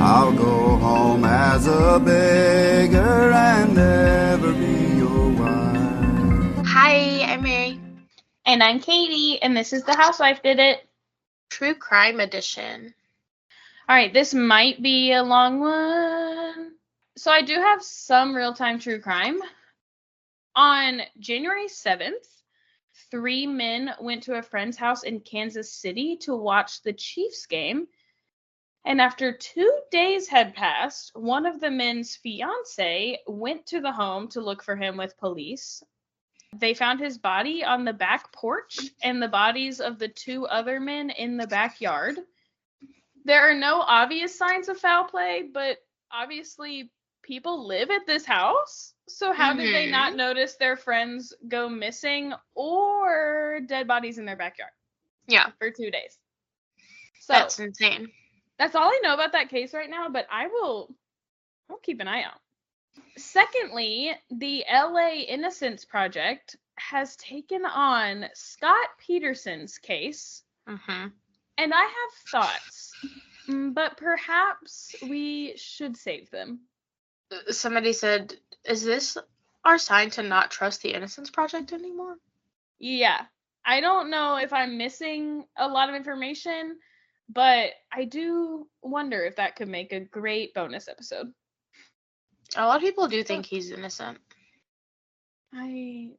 I'll go home as a beggar and never be your wife. Hi, I'm Mary. And I'm Katie, and this is The Housewife Did It. True Crime Edition. All right, this might be a long one. So I do have some real-time true crime. On January 7th, 3 men went to a friend's house in Kansas City to watch the Chiefs game. And after 2 days had passed, one of the men's fiance went to the home to look for him with police. They found his body on the back porch and the bodies of the 2 other men in the backyard. There are no obvious signs of foul play, but obviously people live at this house. So how did they not notice their friends go missing or dead bodies in their backyard? Yeah. For 2 days. So that's insane. That's all I know about that case right now, but I'll keep an eye out. Secondly, the LA Innocence Project has taken on Scott Peterson's case, and I have thoughts, but perhaps we should save them. Somebody said, is this our sign to not trust the Innocence Project anymore? Yeah. I don't know if I'm missing a lot of information, but I do wonder if that could make a great bonus episode. A lot of people do think he's innocent. I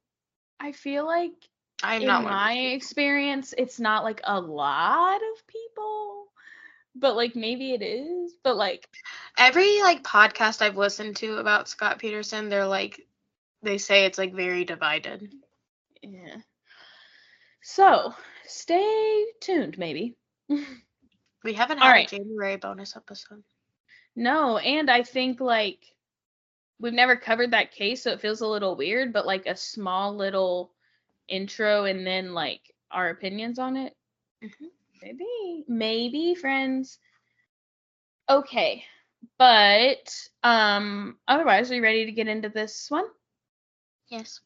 feel like in my experience, it's not like a lot of people, but like maybe it is. But like every like podcast I've listened to about Scott Peterson, they're like they say it's like very divided. Yeah. So stay tuned, maybe. We haven't had a January bonus episode. No, and I think like we've never covered that case, so it feels a little weird, but like a small little intro and then like our opinions on it. Mm-hmm. Maybe, friends. Okay, but otherwise, are you ready to get into this one? Yes.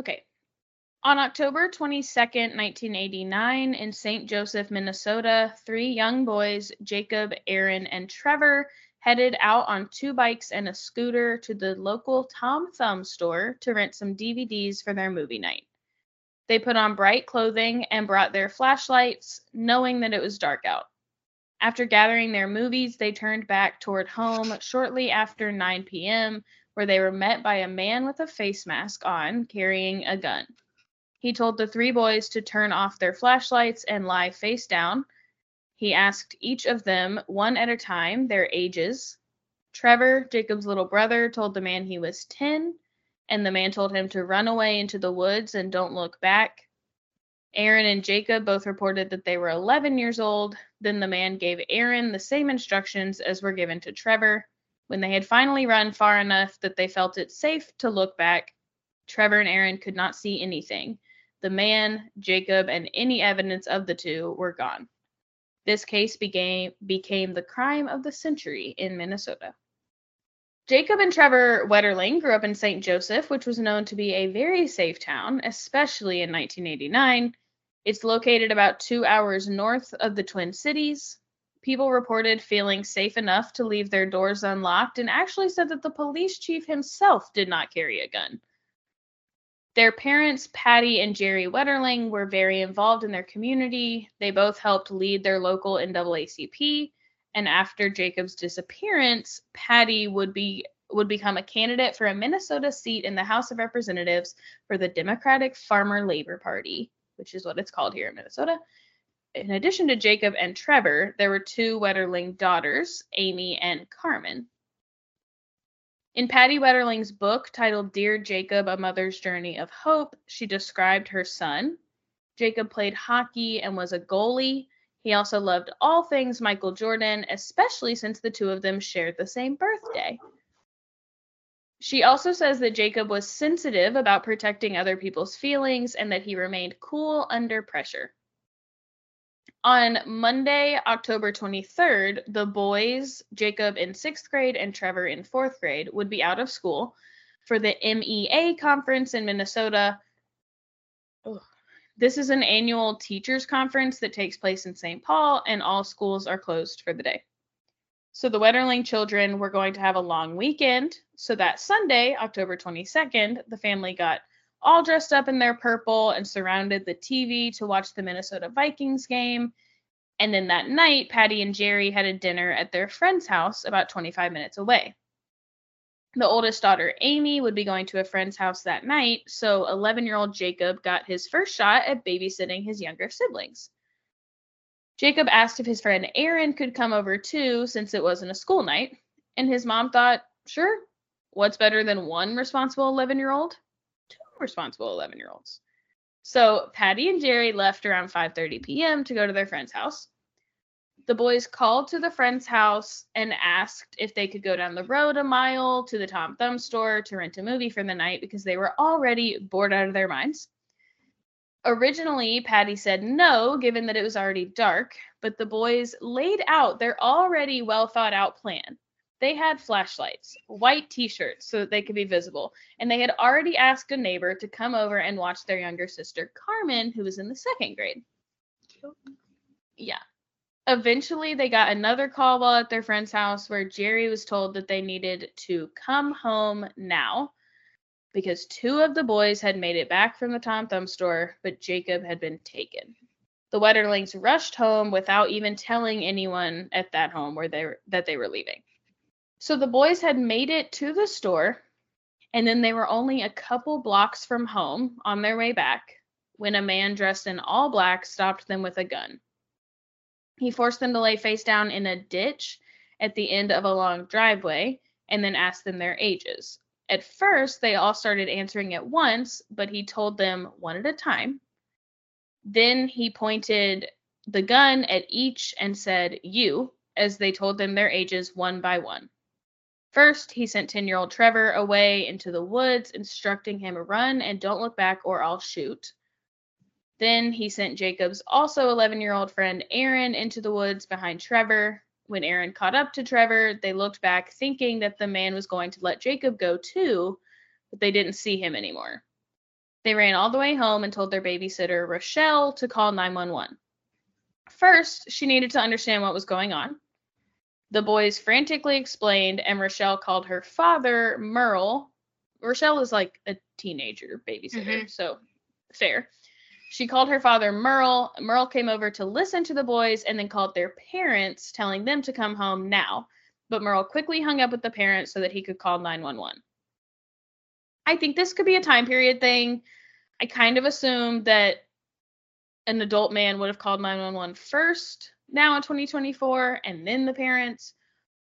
Okay. On October 22nd, 1989, in St. Joseph, Minnesota, 3 young boys, Jacob, Aaron, and Trevor, headed out on 2 bikes and a scooter to the local Tom Thumb store to rent some DVDs for their movie night. They put on bright clothing and brought their flashlights, knowing that it was dark out. After gathering their movies, they turned back toward home shortly after 9 p.m., where they were met by a man with a face mask on, carrying a gun. He told the 3 boys to turn off their flashlights and lie face down. He asked each of them, one at a time, their ages. Trevor, Jacob's little brother, told the man he was 10, and the man told him to run away into the woods and don't look back. Aaron and Jacob both reported that they were 11 years old. Then the man gave Aaron the same instructions as were given to Trevor. When they had finally run far enough that they felt it safe to look back, Trevor and Aaron could not see anything. The man, Jacob, and any evidence of the 2 were gone. This case became the crime of the century in Minnesota. Jacob and Trevor Wetterling grew up in St. Joseph, which was known to be a very safe town, especially in 1989. It's located about 2 hours north of the Twin Cities. People reported feeling safe enough to leave their doors unlocked and actually said that the police chief himself did not carry a gun. Their parents, Patty and Jerry Wetterling, were very involved in their community. They both helped lead their local NAACP, and after Jacob's disappearance, Patty would become a candidate for a Minnesota seat in the House of Representatives for the Democratic Farmer Labor Party, which is what it's called here in Minnesota. In addition to Jacob and Trevor, there were 2 Wetterling daughters, Amy and Carmen. In Patty Wetterling's book titled Dear Jacob, A Mother's Journey of Hope, she described her son. Jacob played hockey and was a goalie. He also loved all things Michael Jordan, especially since the 2 of them shared the same birthday. She also says that Jacob was sensitive about protecting other people's feelings and that he remained cool under pressure. On Monday, October 23rd, the boys, Jacob in 6th grade and Trevor in 4th grade, would be out of school for the MEA conference in Minnesota. This is an annual teachers conference that takes place in St. Paul, and all schools are closed for the day. So the Wetterling children were going to have a long weekend. So that Sunday, October 22nd, the family got all dressed up in their purple and surrounded the TV to watch the Minnesota Vikings game. And then that night, Patty and Jerry had a dinner at their friend's house about 25 minutes away. The oldest daughter, Amy, would be going to a friend's house that night, so 11-year-old Jacob got his first shot at babysitting his younger siblings. Jacob asked if his friend Aaron could come over too, since it wasn't a school night, and his mom thought, sure, what's better than one responsible 11-year-old? Two responsible 11-year-olds. So Patty and Jerry left around 5:30 p.m. to go to their friend's house. The boys called to the friend's house and asked if they could go down the road a mile to the Tom Thumb store to rent a movie for the night because they were already bored out of their minds. Originally, Patty said no, given that it was already dark, but the boys laid out their already well-thought-out plan. They had flashlights, white t-shirts so that they could be visible, and they had already asked a neighbor to come over and watch their younger sister, Carmen, who was in the second grade. Yeah. Eventually, they got another call while at their friend's house where Jerry was told that they needed to come home now because two of the boys had made it back from the Tom Thumb store, but Jacob had been taken. The Wetterlings rushed home without even telling anyone at that home where they were leaving. So the boys had made it to the store, and then they were only a couple blocks from home on their way back when a man dressed in all black stopped them with a gun. He forced them to lay face down in a ditch at the end of a long driveway and then asked them their ages. At first, they all started answering at once, but he told them one at a time. Then he pointed the gun at each and said, "You," as they told them their ages one by one. First, he sent 10-year-old Trevor away into the woods, instructing him to run and don't look back or I'll shoot. Then he sent Jacob's also 11-year-old friend Aaron into the woods behind Trevor. When Aaron caught up to Trevor, they looked back thinking that the man was going to let Jacob go too, but they didn't see him anymore. They ran all the way home and told their babysitter, Rochelle, to call 911. First, she needed to understand what was going on. The boys frantically explained, and Rochelle called her father, Merle. Rochelle is like a teenager babysitter, so fair. She called her father, Merle. Merle came over to listen to the boys and then called their parents, telling them to come home now. But Merle quickly hung up with the parents so that he could call 911. I think this could be a time period thing. I kind of assumed that an adult man would have called 911 first, now in 2024, and then the parents.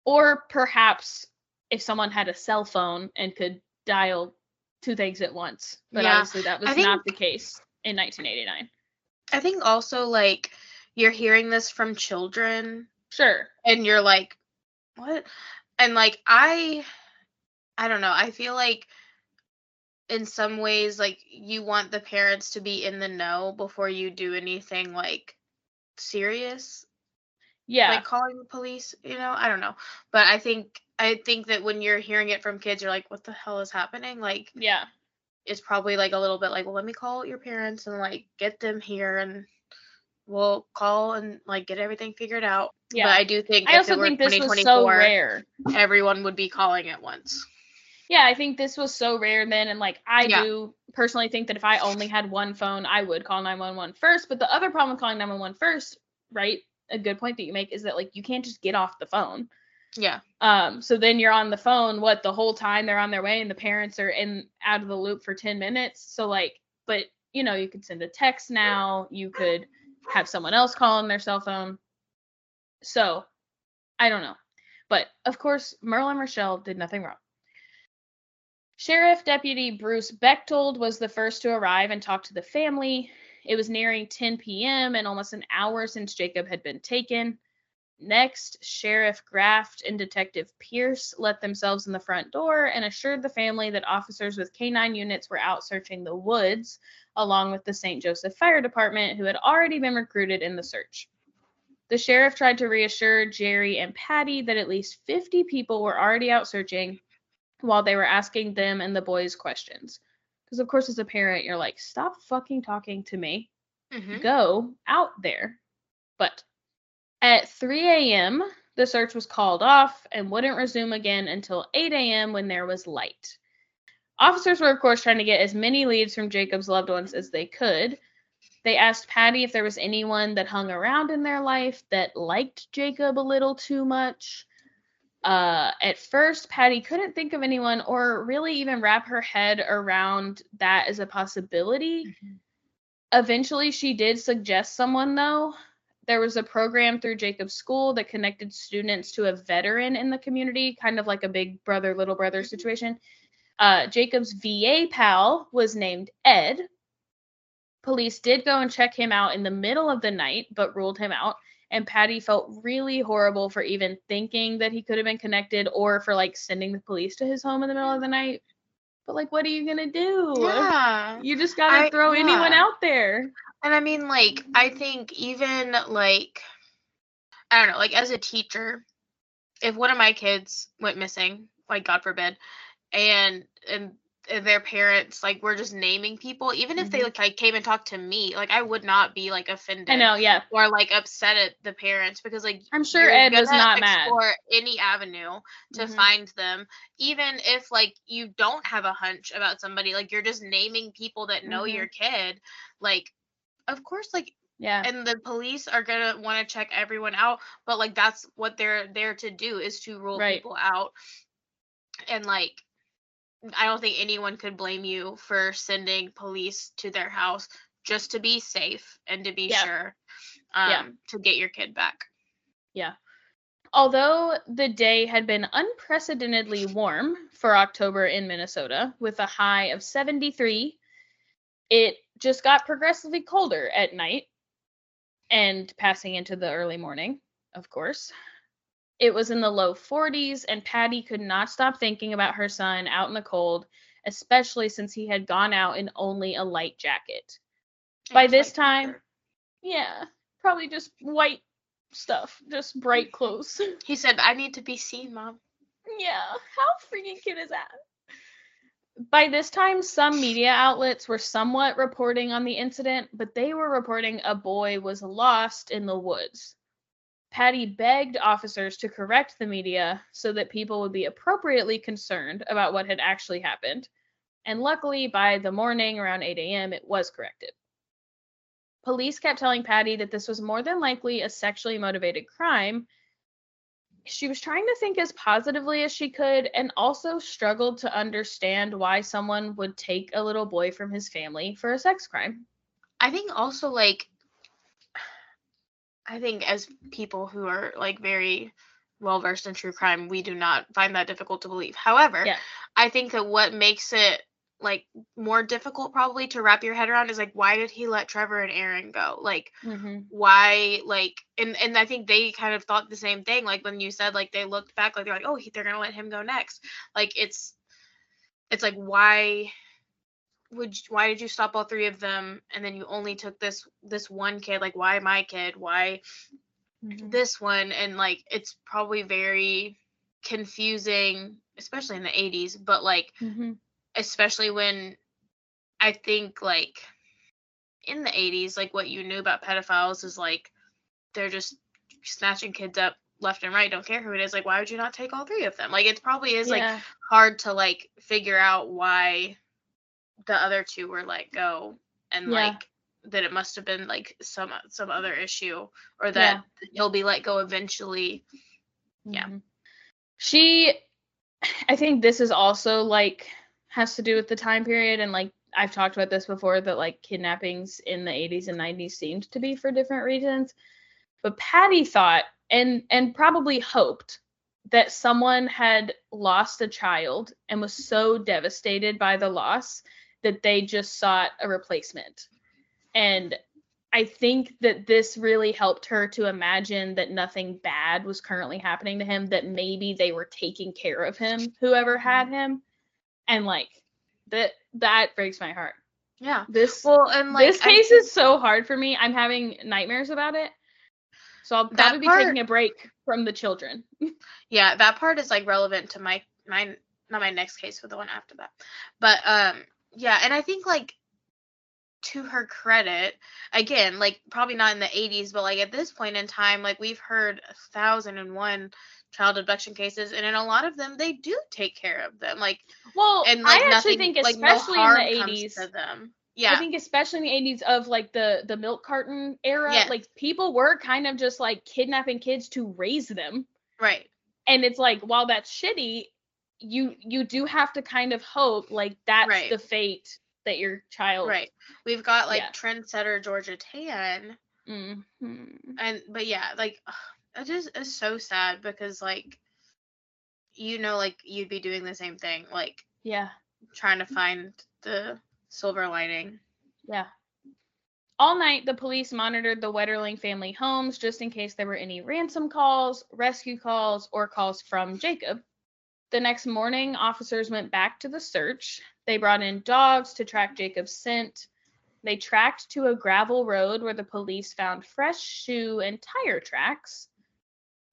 Or perhaps if someone had a cell phone and could dial two things at once. But obviously that was not the case. In 1989. I think also, like, you're hearing this from children. Sure. And you're like, what? And, like, I don't know. I feel like in some ways, like, you want the parents to be in the know before you do anything, like, serious. Yeah. Like, calling the police, you know? I don't know. But I think that when you're hearing it from kids, you're like, what the hell is happening? Like, yeah. It's probably, like, a little bit, like, well, let me call your parents and, like, get them here and we'll call and, like, get everything figured out. Yeah. But I do think I also think this was so rare. Everyone would be calling at once. Yeah, I think this was so rare then. And, like, I do personally think that if I only had one phone, I would call 911 first. But the other problem with calling 911 first, right, a good point that you make is that, like, you can't just get off the phone. Yeah. So then you're on the phone, the whole time they're on their way and the parents are out of the loop for 10 minutes. So, like, but, you know, you could send a text now. You could have someone else call on their cell phone. So, I don't know. But, of course, Merle and Rochelle did nothing wrong. Sheriff Deputy Bruce Bechtold was the first to arrive and talk to the family. It was nearing 10 p.m. and almost an hour since Jacob had been taken. Next, Sheriff Graft and Detective Pierce let themselves in the front door and assured the family that officers with K-9 units were out searching the woods, along with the St. Joseph Fire Department, who had already been recruited in the search. The sheriff tried to reassure Jerry and Patty that at least 50 people were already out searching while they were asking them and the boys questions. Because, of course, as a parent, you're like, stop fucking talking to me. Go out there. But at 3 a.m., The search was called off and wouldn't resume again until 8 a.m. when there was light. Officers were, of course, trying to get as many leads from Jacob's loved ones as they could. They asked Patty if there was anyone that hung around in their life that liked Jacob a little too much. At first, Patty couldn't think of anyone or really even wrap her head around that as a possibility. Mm-hmm. Eventually, she did suggest someone, though. There was a program through Jacob's school that connected students to a veteran in the community, kind of like a big brother, little brother situation. Jacob's VA pal was named Ed. Police did go and check him out in the middle of the night, but ruled him out. And Patty felt really horrible for even thinking that he could have been connected or for, like, sending the police to his home in the middle of the night. But, like, what are you going to do? Yeah. You just got to throw anyone out there. And I mean, like, I think even, like, I don't know, like, as a teacher, if one of my kids went missing, like, God forbid, and their parents, like, were just naming people, even if they, like, came and talked to me, like, I would not be, like, offended. I know, yeah. Or, like, upset at the parents, because, like, I'm sure Ed was not mad. Or any avenue to find them, even if, like, you don't have a hunch about somebody, like, you're just naming people that know your kid, like, of course, like, yeah. And the police are gonna want to check everyone out, but, like, that's what they're there to do, is to rule people out. And, like, I don't think anyone could blame you for sending police to their house just to be safe and to be sure to get your kid back. Yeah. Although the day had been unprecedentedly warm for October in Minnesota with a high of 73, it just got progressively colder at night and passing into the early morning, of course. It was in the low 40s, and Patty could not stop thinking about her son out in the cold, especially since he had gone out in only a light jacket. By this time, probably just white stuff, just bright clothes. He said, "I need to be seen, Mom." Yeah, how freaking cute is that? By this time, some media outlets were somewhat reporting on the incident, but they were reporting a boy was lost in the woods. Patty begged officers to correct the media so that people would be appropriately concerned about what had actually happened. And luckily, by the morning around 8 a.m., it was corrected. Police kept telling Patty that this was more than likely a sexually motivated crime. She was trying to think as positively as she could and also struggled to understand why someone would take a little boy from his family for a sex crime. I think also, like, I think as people who are, like, very well-versed in true crime, we do not find that difficult to believe. However, I think that what makes it, like, more difficult probably to wrap your head around is, like, why did he let Trevor and Aaron go? Like, why, like, and I think they kind of thought the same thing. Like, when you said, like, they looked back, like, they're like, oh, they're going to let him go next. Like, it's like, why did you stop all three of them, and then you only took this one kid? Like, why my kid? Why this one? And, like, it's probably very confusing, especially in the 80s, but, like, especially when I think, like, in the 80s, like, what you knew about pedophiles is, like, they're just snatching kids up left and right, don't care who it is. Like, why would you not take all three of them? Like, it probably is, like, hard to, like, figure out why the other two were let go, and like that it must have been, like, some other issue, or that he'll be let go eventually. I think this is also, like, has to do with the time period, and, like, I've talked about this before, that, like, kidnappings in the 80s and 90s seemed to be for different reasons. But Patty thought and probably hoped that someone had lost a child and was so devastated by the loss that they just sought a replacement. And I think that this really helped her to imagine that nothing bad was currently happening to him, that maybe they were taking care of him, whoever had him. And, like, that breaks my heart. Yeah. This case is so hard for me. I'm having nightmares about it. So I'll probably be taking a break from the children. Yeah, that part is, like, relevant to my not my next case, but the one after that. But, yeah, and I think, like, to her credit, again, like, probably not in the 80s, but, like, at this point in time, like, we've heard 1,001 child abduction cases, and in a lot of them, they do take care of them. Like, well, and, like, I actually think especially in the 80s to them. Yeah. I think especially in the 80s of, like, the milk carton era, yes. Like, people were kind of just, like, kidnapping kids to raise them. Right. And it's like, while that's shitty, you do have to kind of hope, like, that's right. The fate that your child. Right. We've got, like, yeah. Trendsetter Georgia Tan. Mm-hmm. But yeah, like, it just is so sad because, like, you know, like, you'd be doing the same thing. Like, yeah. Trying to find the silver lining. Yeah. All night, the police monitored the Wetterling family homes just in case there were any ransom calls, rescue calls, or calls from Jacob. The next morning, officers went back to the search. They brought in dogs to track Jacob's scent. They tracked to a gravel road where the police found fresh shoe and tire tracks.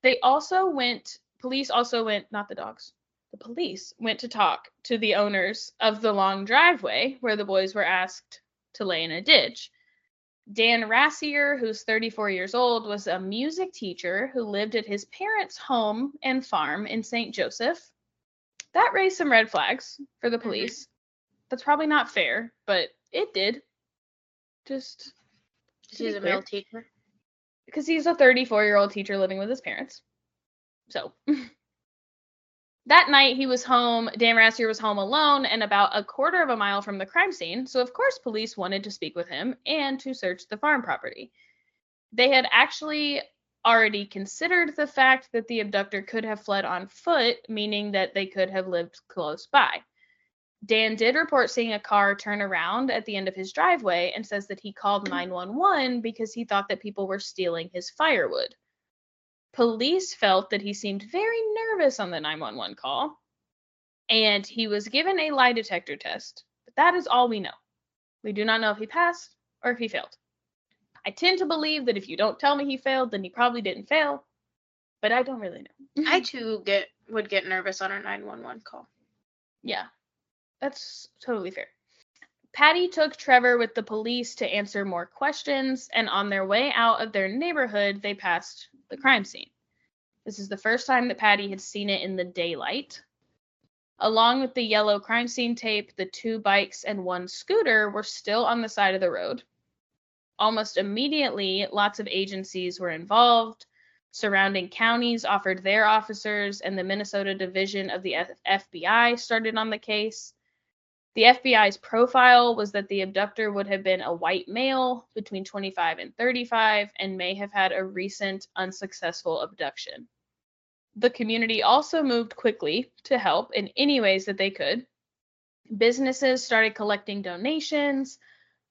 The police went to talk to the owners of the long driveway where the boys were asked to lay in a ditch. Dan Rassier, who's 34 years old, was a music teacher who lived at his parents' home and farm in St. Joseph. That raised some red flags for the police. Mm-hmm. That's probably not fair, but it did. Just he's a male teacher? Because he's a 34-year-old teacher living with his parents. So that night he was home, Dan Rassier was home alone and about 25 miles from the crime scene, so of course police wanted to speak with him and to search the farm property. They had actually already considered the fact that the abductor could have fled on foot, meaning that they could have lived close by. Dan did report seeing a car turn around at the end of his driveway and says that he called 911 because he thought that people were stealing his firewood. Police felt that he seemed very nervous on the 911 call, and he was given a lie detector test. But that is all we know. We do not know if he passed or if he failed. I tend to believe that if you don't tell me he failed, then he probably didn't fail, but I don't really know. I, too, would get nervous on a 911 call. Yeah, that's totally fair. Patty took Trevor with the police to answer more questions, and on their way out of their neighborhood, they passed the crime scene. This is the first time that Patty had seen it in the daylight. Along with the yellow crime scene tape, the 2 bikes and 1 scooter were still on the side of the road. Almost immediately, lots of agencies were involved. Surrounding counties offered their officers, and the Minnesota division of the FBI started on the case. The FBI's profile was that the abductor would have been a white male between 25 and 35 and may have had a recent unsuccessful abduction. The community also moved quickly to help in any ways that they could. Businesses started collecting donations.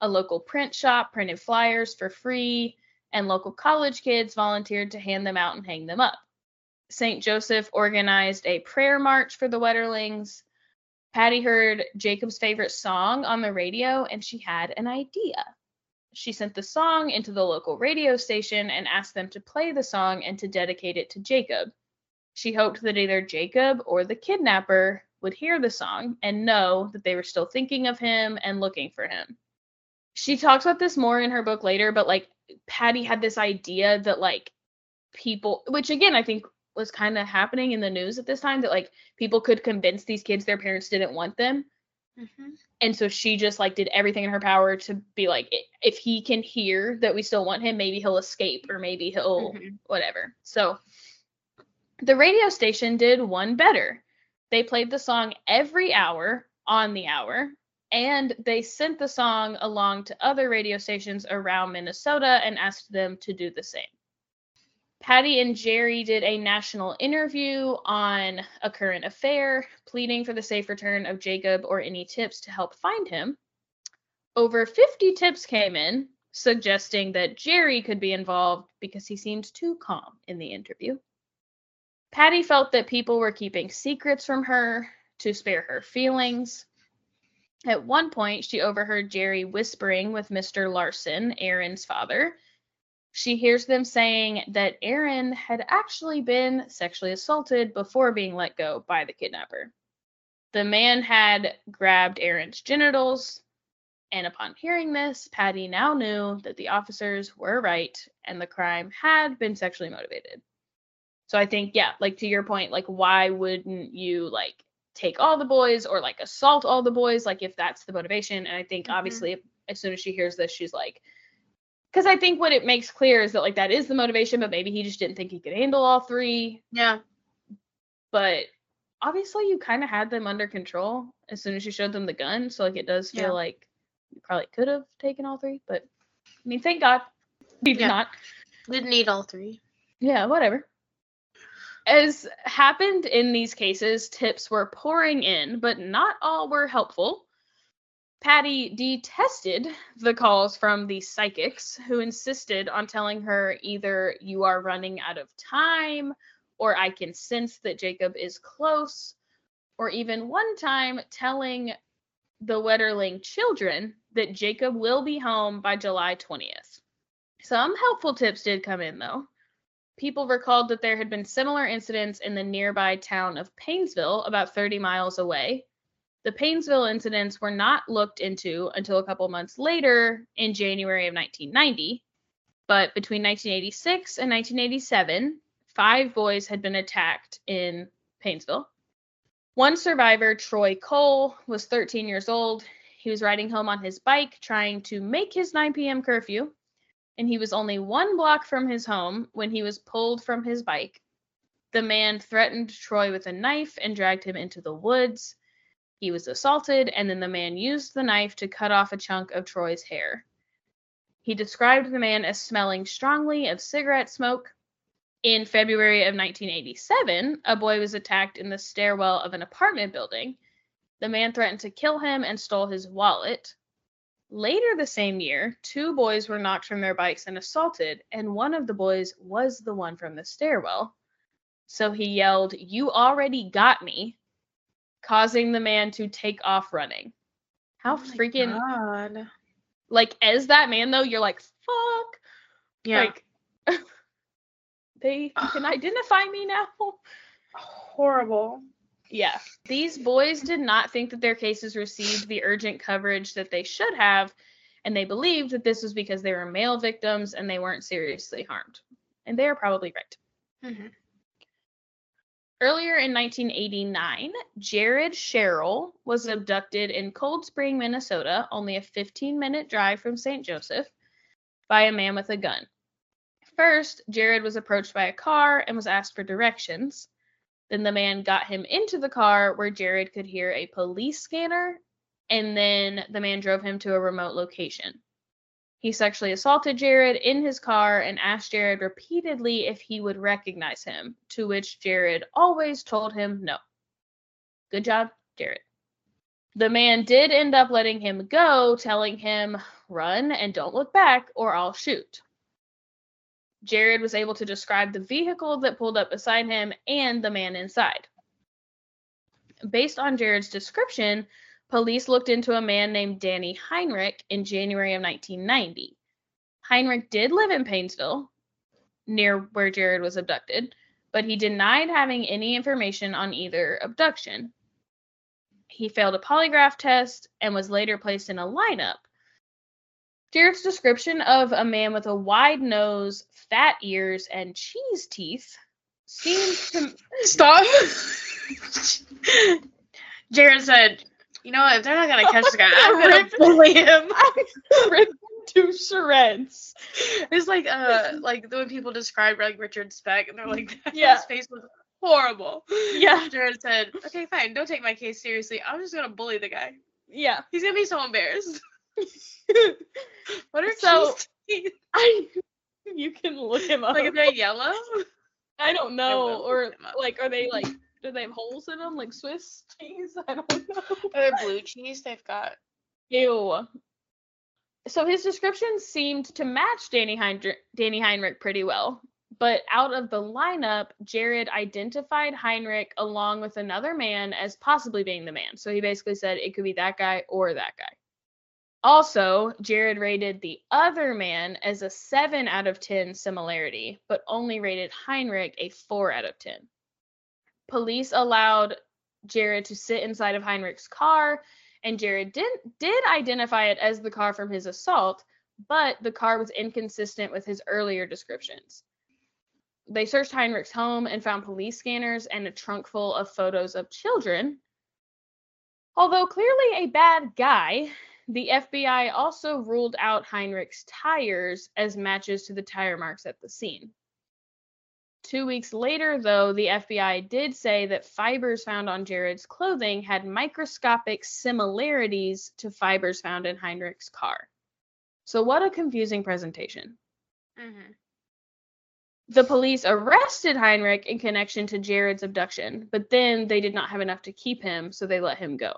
A local print shop printed flyers for free, and local college kids volunteered to hand them out and hang them up. St. Joseph organized a prayer march for the Wetterlings. Patty heard Jacob's favorite song on the radio, and she had an idea. She sent the song into the local radio station and asked them to play the song and to dedicate it to Jacob. She hoped that either Jacob or the kidnapper would hear the song and know that they were still thinking of him and looking for him. She talks about this more in her book later, but, like, Patty had this idea that, like, people, which, again, I think was kind of happening in the news at this time, that, like, people could convince these kids their parents didn't want them. Mm-hmm. And so she just, like, did everything in her power to be like, if he can hear that we still want him, maybe he'll escape or maybe he'll whatever. So the radio station did one better. They played the song every hour on the hour, and they sent the song along to other radio stations around Minnesota and asked them to do the same. Patty and Jerry did a national interview on a current affair, pleading for the safe return of Jacob or any tips to help find him. Over 50 tips came in, suggesting that Jerry could be involved because he seemed too calm in the interview. Patty felt that people were keeping secrets from her to spare her feelings. At one point, she overheard Jerry whispering with Mr. Larson, Aaron's father. She hears them saying that Aaron had actually been sexually assaulted before being let go by the kidnapper. The man had grabbed Aaron's genitals. And upon hearing this, Patty now knew that the officers were right and the crime had been sexually motivated. So I think, yeah, like to your point, like why wouldn't you like take all the boys or like assault all the boys, like if that's the motivation? And I think obviously as soon as she hears this, she's like, because I think what it makes clear is that like that is the motivation, but maybe he just didn't think he could handle all three. Yeah. But obviously you kind of had them under control as soon as you showed them the gun. So like it does feel like you probably could have taken all three, but I mean, thank God we did not. Didn't need all three. Yeah, whatever. As happened in these cases, tips were pouring in, but not all were helpful. Patty detested the calls from the psychics who insisted on telling her either you are running out of time or I can sense that Jacob is close, or even one time telling the Wetterling children that Jacob will be home by July 20th. Some helpful tips did come in, though. People recalled that there had been similar incidents in the nearby town of Paynesville, about 30 miles away. The Paynesville incidents were not looked into until a couple months later in January of 1990, but between 1986 and 1987, 5 boys had been attacked in Paynesville. One survivor, Troy Cole, was 13 years old. He was riding home on his bike trying to make his 9 p.m. curfew, and he was only 1 block from his home when he was pulled from his bike. The man threatened Troy with a knife and dragged him into the woods. He was assaulted, and then the man used the knife to cut off a chunk of Troy's hair. He described the man as smelling strongly of cigarette smoke. In February of 1987, a boy was attacked in the stairwell of an apartment building. The man threatened to kill him and stole his wallet. Later the same year, 2 boys were knocked from their bikes and assaulted, and one of the boys was the one from the stairwell. So he yelled, "You already got me," causing the man to take off running. How freaking God. Like, as that man, though, you're like, fuck. Yeah. Like, they can identify me now. Horrible. Yeah. These boys did not think that their cases received the urgent coverage that they should have, and they believed that this was because they were male victims and they weren't seriously harmed. And they are probably right. Mm-hmm. Earlier in 1989, Jared Sherrill was abducted in Cold Spring, Minnesota, only a 15-minute drive from St. Joseph, by a man with a gun. First, Jared was approached by a car and was asked for directions. Then the man got him into the car where Jared could hear a police scanner, and then the man drove him to a remote location. He sexually assaulted Jared in his car and asked Jared repeatedly if he would recognize him, to which Jared always told him no. Good job, Jared. The man did end up letting him go, telling him, "Run and don't look back or I'll shoot." Jared was able to describe the vehicle that pulled up beside him and the man inside. Based on Jared's description, police looked into a man named Danny Heinrich in January of 1990. Heinrich did live in Paynesville, near where Jared was abducted, but he denied having any information on either abduction. He failed a polygraph test and was later placed in a lineup. Jared's description of a man with a wide nose, fat ears, and cheese teeth seems to... Stop. Jared said, "You know what? If they're not going to catch the guy, I'm going to bully him. I'm ripping him to shreds." It's like when people describe like Richard Speck, and they're like, his face was horrible. Yeah. Jared said, "Okay, fine. Don't take my case seriously. I'm just going to bully the guy. Yeah. He's going to be so embarrassed." What are so teeth? You can look him up. Like, are they yellow? I don't know. Or like, are they like? Do they have holes in them like Swiss cheese? I don't know. Are they blue cheese? They've got. Ew. So his description seemed to match Danny Heinrich pretty well, but out of the lineup, Jared identified Heinrich along with another man as possibly being the man. So he basically said it could be that guy or that guy. Also, Jared rated the other man as a 7 out of 10 similarity, but only rated Heinrich a 4 out of 10. Police allowed Jared to sit inside of Heinrich's car and Jared did identify it as the car from his assault, but the car was inconsistent with his earlier descriptions. They searched Heinrich's home and found police scanners and a trunk full of photos of children. Although clearly a bad guy, the FBI also ruled out Heinrich's tires as matches to the tire marks at the scene. 2 weeks later, though, the FBI did say that fibers found on Jared's clothing had microscopic similarities to fibers found in Heinrich's car. So what a confusing presentation. Mm-hmm. The police arrested Heinrich in connection to Jared's abduction, but then they did not have enough to keep him, so they let him go.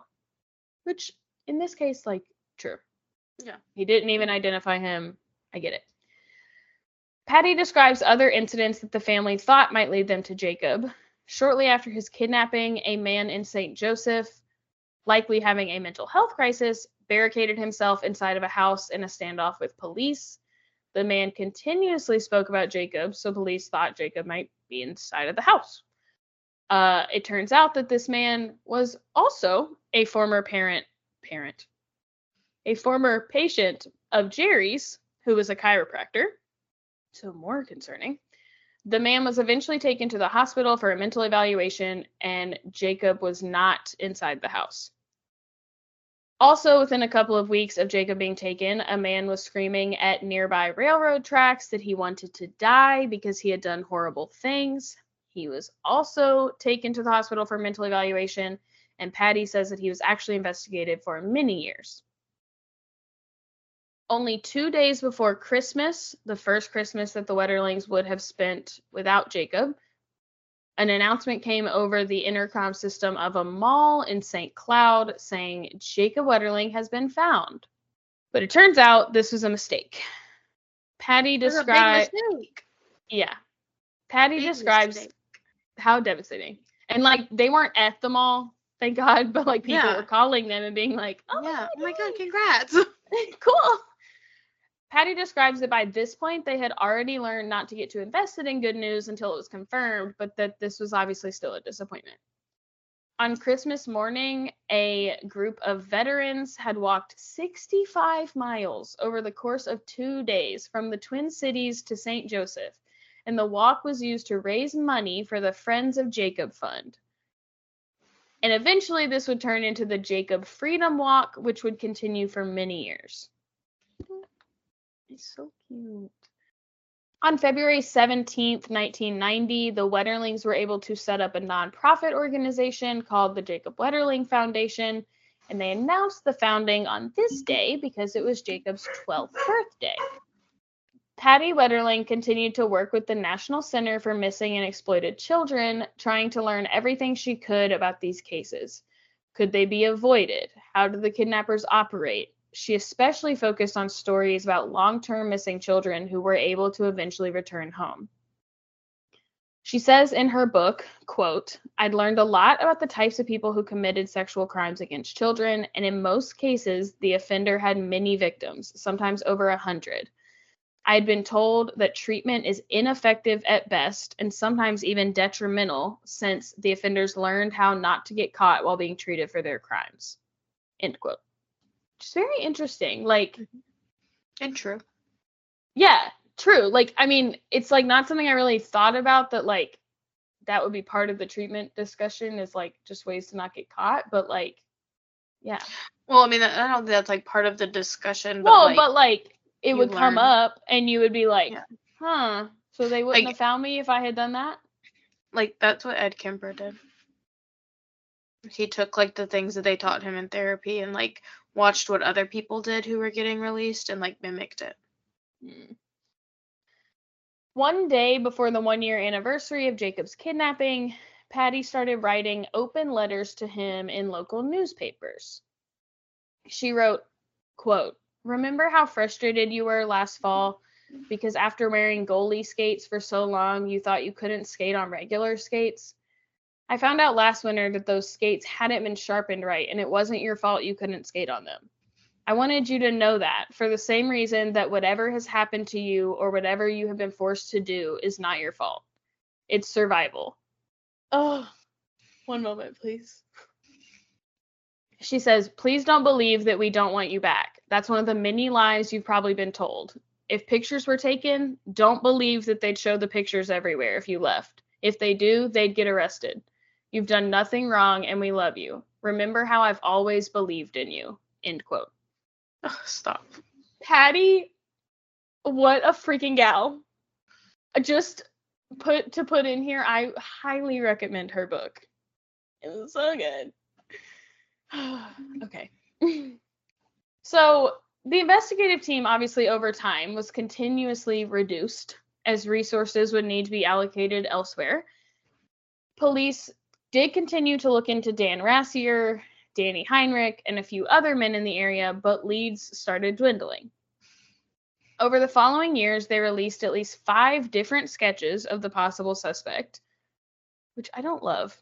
Which, in this case, like, true. Yeah. He didn't even identify him. I get it. Patty describes other incidents that the family thought might lead them to Jacob. Shortly after his kidnapping, a man in St. Joseph, likely having a mental health crisis, barricaded himself inside of a house in a standoff with police. The man continuously spoke about Jacob, so police thought Jacob might be inside of the house. It turns out that this man was also a former patient of Jerry's, who was a chiropractor. So more concerning. The man was eventually taken to the hospital for a mental evaluation, and Jacob was not inside the house. Also, within a couple of weeks of Jacob being taken, a man was screaming at nearby railroad tracks that he wanted to die because he had done horrible things. He was also taken to the hospital for mental evaluation, and Patty says that he was actually investigated for many years. Only 2 days before Christmas, the first Christmas that the Wetterlings would have spent without Jacob, an announcement came over the intercom system of a mall in St. Cloud saying Jacob Wetterling has been found. But it turns out this was a mistake. Patty describes how devastating. And like, they weren't at the mall, thank God, but like people were calling them and being like, oh my God, congrats. Cool. Patty describes that by this point, they had already learned not to get too invested in good news until it was confirmed, but that this was obviously still a disappointment. On Christmas morning, a group of veterans had walked 65 miles over the course of 2 days from the Twin Cities to St. Joseph, and the walk was used to raise money for the Friends of Jacob Fund. And eventually, this would turn into the Jacob Freedom Walk, which would continue for many years. So cute. On February 17th, 1990, the Wetterlings were able to set up a nonprofit organization called the Jacob Wetterling Foundation, and they announced the founding on this day because it was Jacob's 12th birthday. Patty Wetterling continued to work with the National Center for Missing and Exploited Children, trying to learn everything she could about these cases. Could they be avoided? How do the kidnappers operate? She especially focused on stories about long-term missing children who were able to eventually return home. She says in her book, quote, "I'd learned a lot about the types of people who committed sexual crimes against children, and in most cases, the offender had many victims, sometimes over 100. I'd been told that treatment is ineffective at best and sometimes even detrimental since the offenders learned how not to get caught while being treated for their crimes," end quote. It's very interesting, like, and true. Yeah, true. Like, I mean, it's like not something I really thought about, that like that would be part of the treatment discussion, is like just ways to not get caught. But like, yeah. Well, I mean, I don't think that's like part of the discussion. But it would come up, and you would be like, huh? So they wouldn't have found me if I had done that. Like, that's what Ed Kemper did. He took like the things that they taught him in therapy and like watched what other people did who were getting released and like mimicked it. Mm. One day before the 1 year anniversary of Jacob's kidnapping, Patty started writing open letters to him in local newspapers. She wrote, quote, "Remember how frustrated you were last fall because after wearing goalie skates for so long, you thought you couldn't skate on regular skates? I found out last winter that those skates hadn't been sharpened right, and it wasn't your fault you couldn't skate on them. I wanted you to know that, for the same reason that whatever has happened to you or whatever you have been forced to do is not your fault. It's survival." Oh, one moment, please. She says, please don't believe that we don't want you back. That's one of the many lies you've probably been told. If pictures were taken, don't believe that they'd show the pictures everywhere if you left. If they do, they'd get arrested. You've done nothing wrong, and we love you. Remember how I've always believed in you. End quote. Oh, stop. Patty, what a freaking gal. Just put in here, I highly recommend her book. It was so good. Okay. So the investigative team, obviously over time, was continuously reduced as resources would need to be allocated elsewhere. Police did continue to look into Dan Rassier, Danny Heinrich, and a few other men in the area, but leads started dwindling. Over the following years, they released at least 5 different sketches of the possible suspect, which I don't love.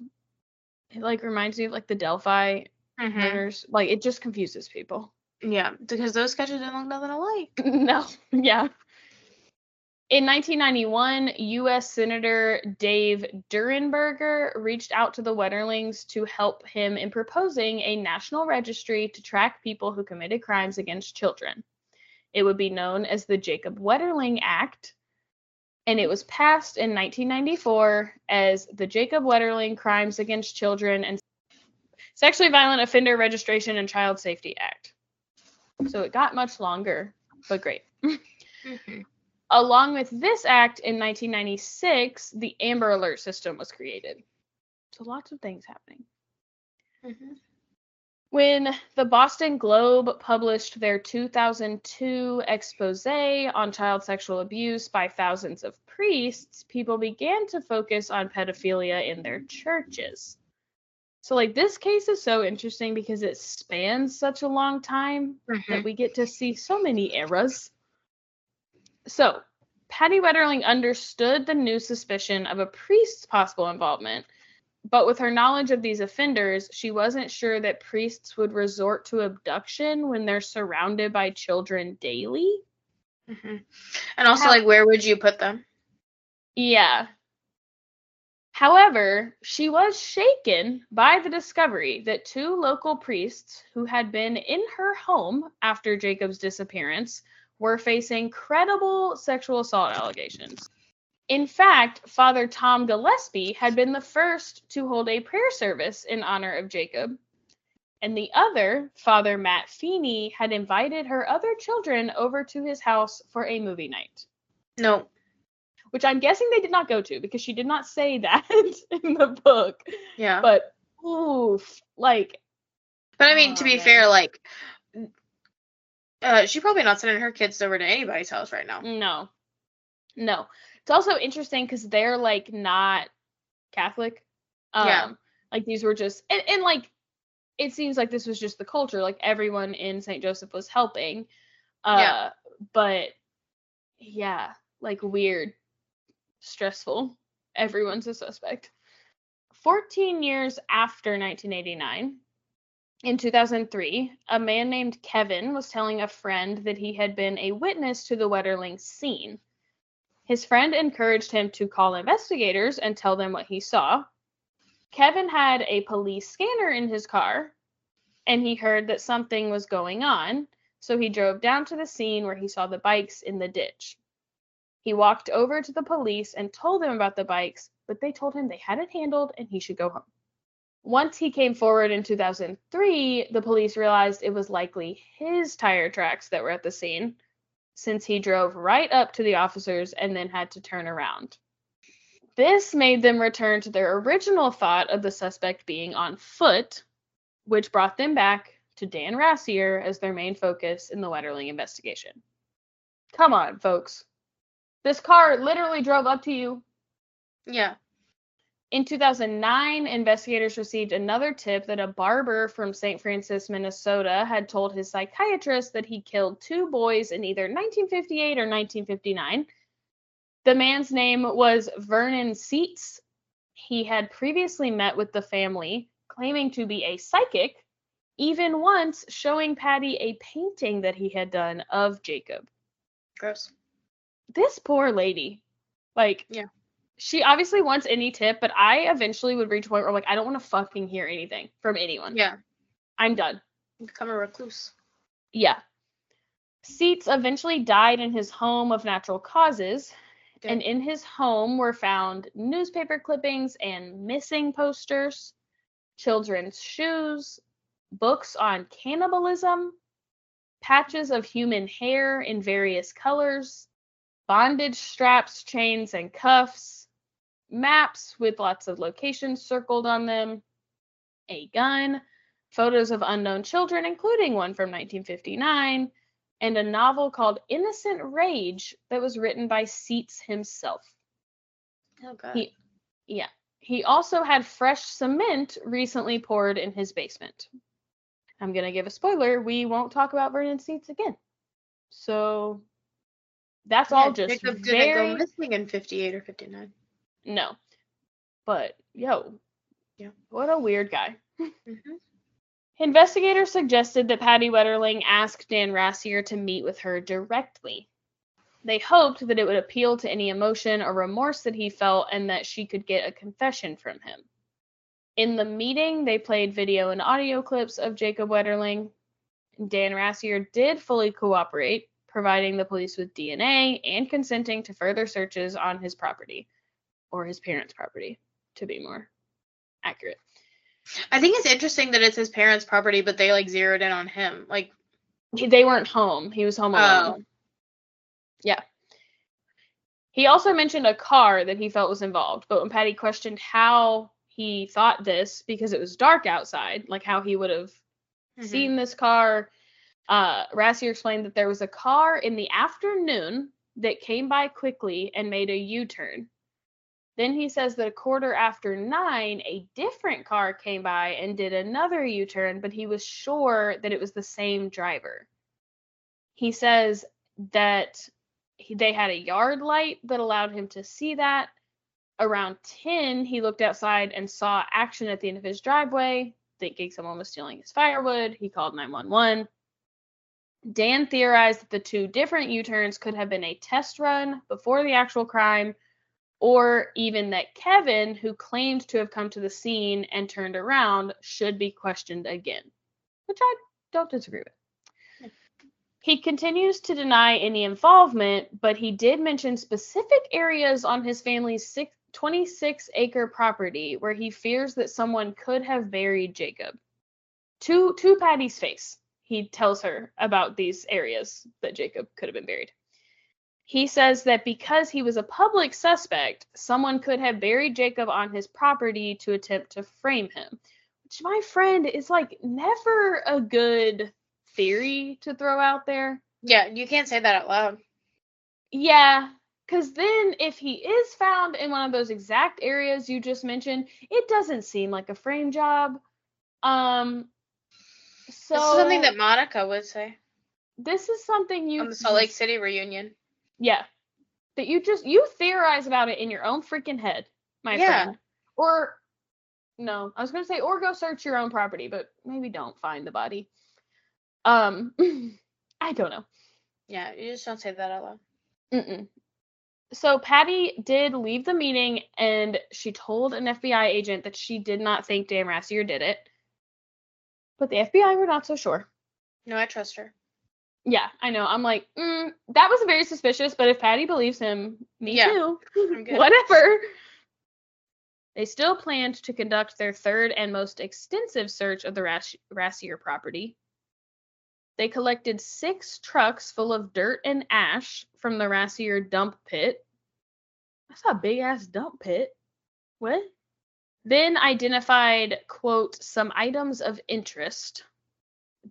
It, like, reminds me of, like, the Delphi murders. Like, it just confuses people. Yeah, because those sketches didn't look nothing alike. No, yeah. In 1991, U.S. Senator Dave Durenberger reached out to the Wetterlings to help him in proposing a national registry to track people who committed crimes against children. It would be known as the Jacob Wetterling Act, and it was passed in 1994 as the Jacob Wetterling Crimes Against Children and Sexually Violent Offender Registration and Child Safety Act. So it got much longer, but great. Mm-hmm. Along with this act, in 1996, the Amber Alert system was created. So lots of things happening. Mm-hmm. When the Boston Globe published their 2002 exposé on child sexual abuse by thousands of priests, people began to focus on pedophilia in their churches. So, like, this case is so interesting because it spans such a long time that we get to see so many eras. So, Patty Wetterling understood the new suspicion of a priest's possible involvement. But with her knowledge of these offenders, she wasn't sure that priests would resort to abduction when they're surrounded by children daily. Mm-hmm. And also, like, where would you put them? Yeah. However, she was shaken by the discovery that 2 local priests who had been in her home after Jacob's disappearance were facing credible sexual assault allegations. In fact, Father Tom Gillespie had been the first to hold a prayer service in honor of Jacob, and the other, Father Matt Feeney, had invited her other children over to his house for a movie night. No. Which I'm guessing they did not go to, because she did not say that in the book. Yeah. But, oof, like... But, I mean, to be fair, like, she probably not sending her kids over to anybody's house right now. No. No. It's also interesting because they're, like, not Catholic. Yeah. Like, these were just... And, like, it seems like this was just the culture. Like, everyone in St. Joseph was helping. Yeah. But, yeah, like, weird. Stressful. Everyone's a suspect. 14 years after 1989, in 2003, a man named Kevin was telling a friend that he had been a witness to the Wetterling scene. His friend encouraged him to call investigators and tell them what he saw. Kevin had a police scanner in his car, and he heard that something was going on, so he drove down to the scene where he saw the bikes in the ditch. He walked over to the police and told them about the bikes, but they told him they had it handled and he should go home. Once he came forward in 2003, the police realized it was likely his tire tracks that were at the scene, since he drove right up to the officers and then had to turn around. This made them return to their original thought of the suspect being on foot, which brought them back to Dan Rassier as their main focus in the Wetterling investigation. Come on, folks. This car literally drove up to you. Yeah. In 2009, investigators received another tip that a barber from St. Francis, Minnesota, had told his psychiatrist that he killed 2 boys in either 1958 or 1959. The man's name was Vernon Seats. He had previously met with the family, claiming to be a psychic, even once showing Patty a painting that he had done of Jacob. Gross. This poor lady. Like, yeah. She obviously wants any tip, but I eventually would reach a point where I'm like, I don't want to fucking hear anything from anyone. Yeah. I'm done. Become a recluse. Yeah. Seats eventually died in his home of natural causes. Okay. And in his home were found newspaper clippings and missing posters, children's shoes, books on cannibalism, patches of human hair in various colors, bondage straps, chains, and cuffs, maps with lots of locations circled on them, a gun, photos of unknown children, including one from 1959, and a novel called Innocent Rage that was written by Seats himself. Oh, God. He also had fresh cement recently poured in his basement. I'm going to give a spoiler. We won't talk about Vernon Seats again. So that's all just Jacob didn't go missing in 58 or 59. No. But, what a weird guy. Mm-hmm. Investigators suggested that Patty Wetterling asked Dan Rassier to meet with her directly. They hoped that it would appeal to any emotion or remorse that he felt and that she could get a confession from him. In the meeting, they played video and audio clips of Jacob Wetterling. Dan Rassier did fully cooperate, providing the police with DNA and consenting to further searches on his property, or his parents' property, to be more accurate. I think it's interesting that it's his parents' property, but they, zeroed in on him. They weren't home. He was home alone. Yeah. He also mentioned a car that he felt was involved, but when Patty questioned how he thought this, because it was dark outside, how he would have seen this car, Rassier explained that there was a car in the afternoon that came by quickly and made a U-turn. Then he says that 9:15, a different car came by and did another U-turn, but he was sure that it was the same driver. He says that they had a yard light that allowed him to see that. Around 10, he looked outside and saw action at the end of his driveway, thinking someone was stealing his firewood. He called 911. Dan theorized that the two different U-turns could have been a test run before the actual crime, or even that Kevin, who claimed to have come to the scene and turned around, should be questioned again, which I don't disagree with. He continues to deny any involvement, but he did mention specific areas on his family's 26-acre property where he fears that someone could have buried Jacob. To Patty's face, he tells her about these areas that Jacob could have been buried. He says that because he was a public suspect, someone could have buried Jacob on his property to attempt to frame him. Which, my friend, is never a good theory to throw out there. Yeah, you can't say that out loud. Yeah, because then if he is found in one of those exact areas you just mentioned, it doesn't seem like a frame job. So this is something that Monica would say. This is something you... on the Salt Lake City reunion. Yeah, that you theorize about it in your own freaking head, my friend. Or, no, I was going to say, or go search your own property, but maybe don't find the body. I don't know. Yeah, you just don't say that out loud. Mm-mm. So Patty did leave the meeting, and she told an FBI agent that she did not think Dan Rassier did it. But the FBI were not so sure. No, I trust her. Yeah, I know. I'm that was very suspicious, but if Patty believes him, me too. Whatever. They still planned to conduct their third and most extensive search of the Rassier property. They collected 6 trucks full of dirt and ash from the Rassier dump pit. That's a big-ass dump pit. What? Then identified, quote, some items of interest.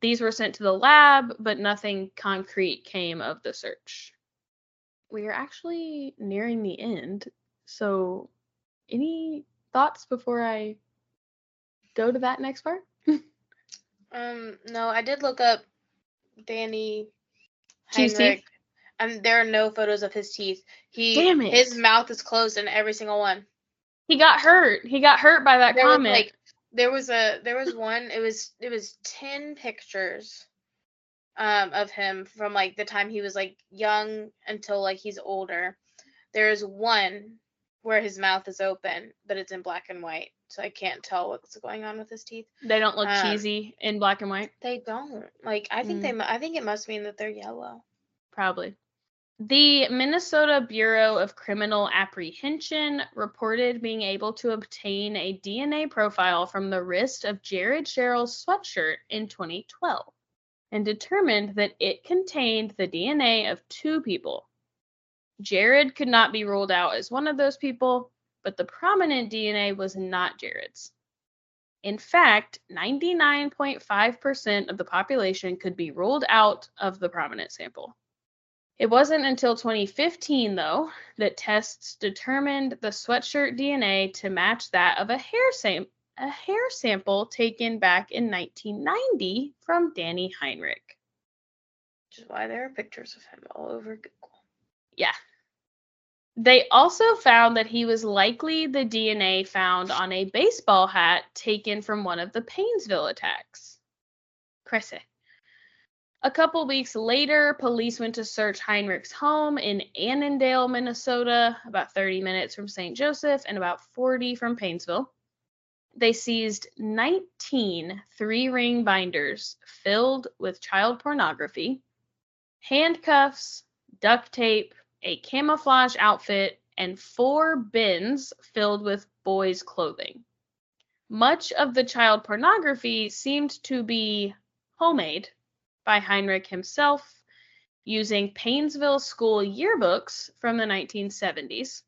These were sent to the lab, but nothing concrete came of the search. We are actually nearing the end, so any thoughts before I go to that next part? No, I did look up Danny Heinrich, and there are no photos of his teeth. Damn it. His mouth is closed in every single one. He got hurt. By that comment. There was one. It was 10 pictures, of him from the time he was young until he's older. There is one where his mouth is open, but it's in black and white. I can't tell what's going on with his teeth. They don't look cheesy in black and white. They don't. Like, I think I think it must mean that they're yellow. Probably. The Minnesota Bureau of Criminal Apprehension reported being able to obtain a DNA profile from the wrist of Jared Sherrill's sweatshirt in 2012 and determined that it contained the DNA of two people. Jared could not be ruled out as one of those people, but the prominent DNA was not Jared's. In fact, 99.5% of the population could be ruled out of the prominent sample. It wasn't until 2015, though, that tests determined the sweatshirt DNA to match that of a hair sample taken back in 1990 from Danny Heinrich. Which is why there are pictures of him all over Google. Yeah. They also found that he was likely the DNA found on a baseball hat taken from one of the Paynesville attacks. Cressy. A couple weeks later, police went to search Heinrich's home in Annandale, Minnesota, about 30 minutes from St. Joseph and about 40 from Paynesville. They seized 19 three-ring binders filled with child pornography, handcuffs, duct tape, a camouflage outfit, and 4 bins filled with boys' clothing. Much of the child pornography seemed to be homemade by Heinrich himself, using Paynesville school yearbooks from the 1970s.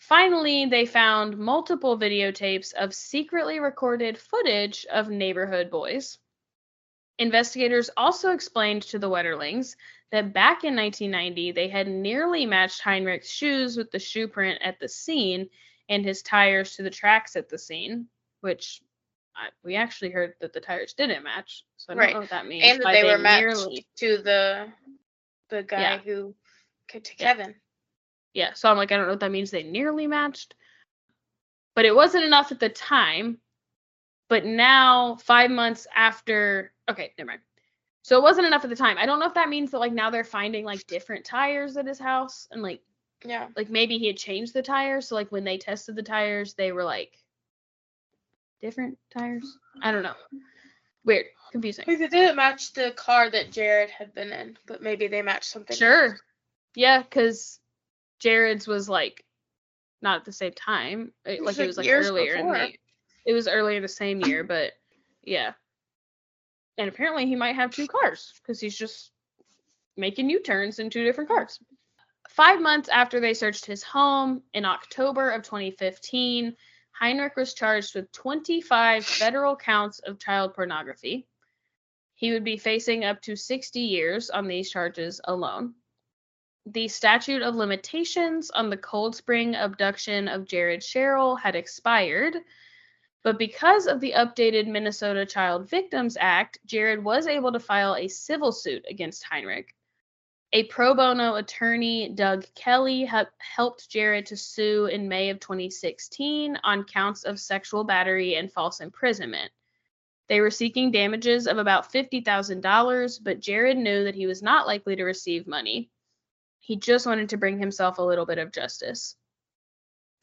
Finally, they found multiple videotapes of secretly recorded footage of neighborhood boys. Investigators also explained to the Wetterlings that back in 1990, they had nearly matched Heinrich's shoes with the shoe print at the scene and his tires to the tracks at the scene, which... we actually heard that the tires didn't match, so I don't know what that means. And that they were matched to the guy who, to Kevin. Yeah, so I'm like, I don't know what that means. They nearly matched. But it wasn't enough at the time. But now, 5 months after, okay, never mind. So it wasn't enough at the time. I don't know if that means that, like, now they're finding, like, different tires at his house. And, like, yeah, like, maybe he had changed the tires. So, like, when they tested the tires, they were, like, different tires? I don't know. Weird. Confusing. Because it didn't match the car that Jared had been in, but maybe they matched something. Sure. Else. Yeah, because Jared's was, like, not at the same time. It, like, it was, like, earlier before. It was earlier the same year, but, yeah. And apparently he might have two cars, because he's just making U-turns in two different cars. 5 months after they searched his home, in October of 2015... Heinrich was charged with 25 federal counts of child pornography. He would be facing up to 60 years on these charges alone. The statute of limitations on the Cold Spring abduction of Jared Sherrill had expired, but because of the updated Minnesota Child Victims Act, Jared was able to file a civil suit against Heinrich. A pro bono attorney, Doug Kelly, helped Jared to sue in May of 2016 on counts of sexual battery and false imprisonment. They were seeking damages of about $50,000, but Jared knew that he was not likely to receive money. He just wanted to bring himself a little bit of justice.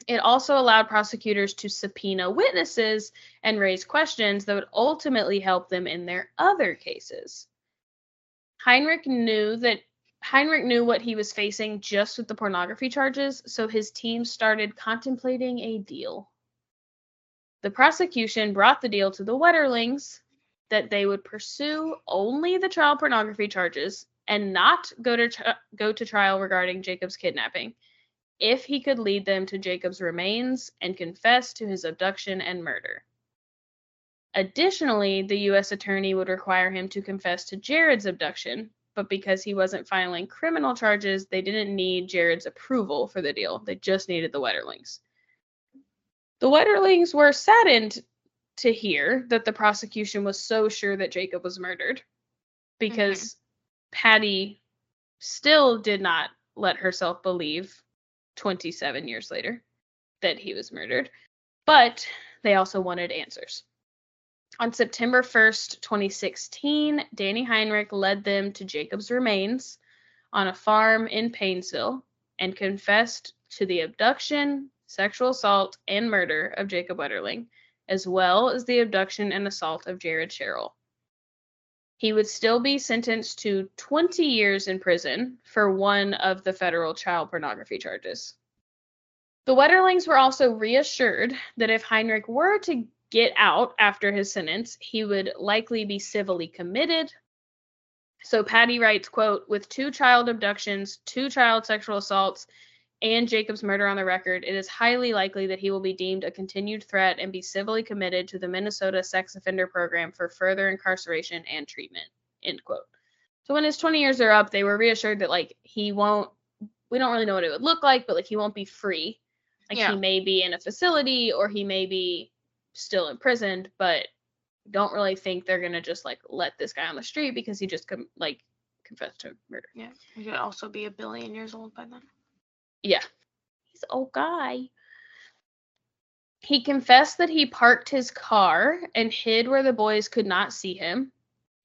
It also allowed prosecutors to subpoena witnesses and raise questions that would ultimately help them in their other cases. Heinrich knew what he was facing just with the pornography charges, so his team started contemplating a deal. The prosecution brought the deal to the Wetterlings that they would pursue only the child pornography charges and not go to trial regarding Jacob's kidnapping if he could lead them to Jacob's remains and confess to his abduction and murder. Additionally, the U.S. attorney would require him to confess to Jared's abduction, but because he wasn't filing criminal charges, they didn't need Jared's approval for the deal. They just needed the Wetterlings. The Wetterlings were saddened to hear that the prosecution was so sure that Jacob was murdered, because Patty still did not let herself believe 27 years later that he was murdered, but they also wanted answers. On September 1st, 2016, Danny Heinrich led them to Jacob's remains on a farm in Paynesville and confessed to the abduction, sexual assault, and murder of Jacob Wetterling, as well as the abduction and assault of Jared Sherrill. He would still be sentenced to 20 years in prison for one of the federal child pornography charges. The Wetterlings were also reassured that if Heinrich were to get out after his sentence, he would likely be civilly committed. So Patty writes, quote, "With 2 child abductions, 2 child sexual assaults, and Jacob's murder on the record, it is highly likely that he will be deemed a continued threat and be civilly committed to the Minnesota Sex Offender Program for further incarceration and treatment," end quote. So when his 20 years are up, they were reassured that, like, he won't, we don't really know what it would look like, but, like, he won't be free. Like, yeah, he may be in a facility or he may be still imprisoned, but don't really think they're going to just, like, let this guy on the street because he just, confessed to murder. Yeah, he could also be a billion years old by then. Yeah. He's an old guy. He confessed that he parked his car and hid where the boys could not see him.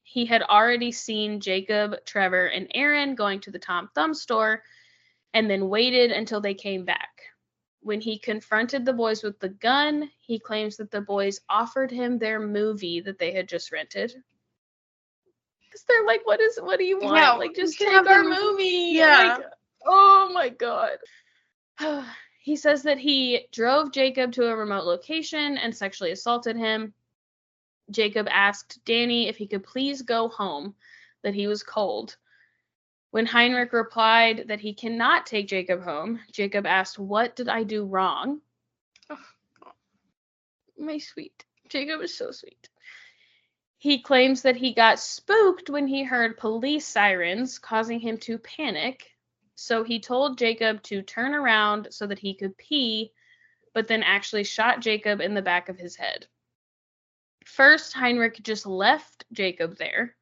He had already seen Jacob, Trevor, and Aaron going to the Tom Thumb store and then waited until they came back. When he confronted the boys with the gun, he claims that the boys offered him their movie that they had just rented. Because they're like, what do you want? Yeah, like, just take our movie. Yeah. Like, oh my God. He says that he drove Jacob to a remote location and sexually assaulted him. Jacob asked Danny if he could please go home, that he was cold. When Heinrich replied that he cannot take Jacob home, Jacob asked, "What did I do wrong?" Oh, my sweet. Jacob is so sweet. He claims that he got spooked when he heard police sirens, causing him to panic. So he told Jacob to turn around so that he could pee, but then actually shot Jacob in the back of his head. First, Heinrich just left Jacob there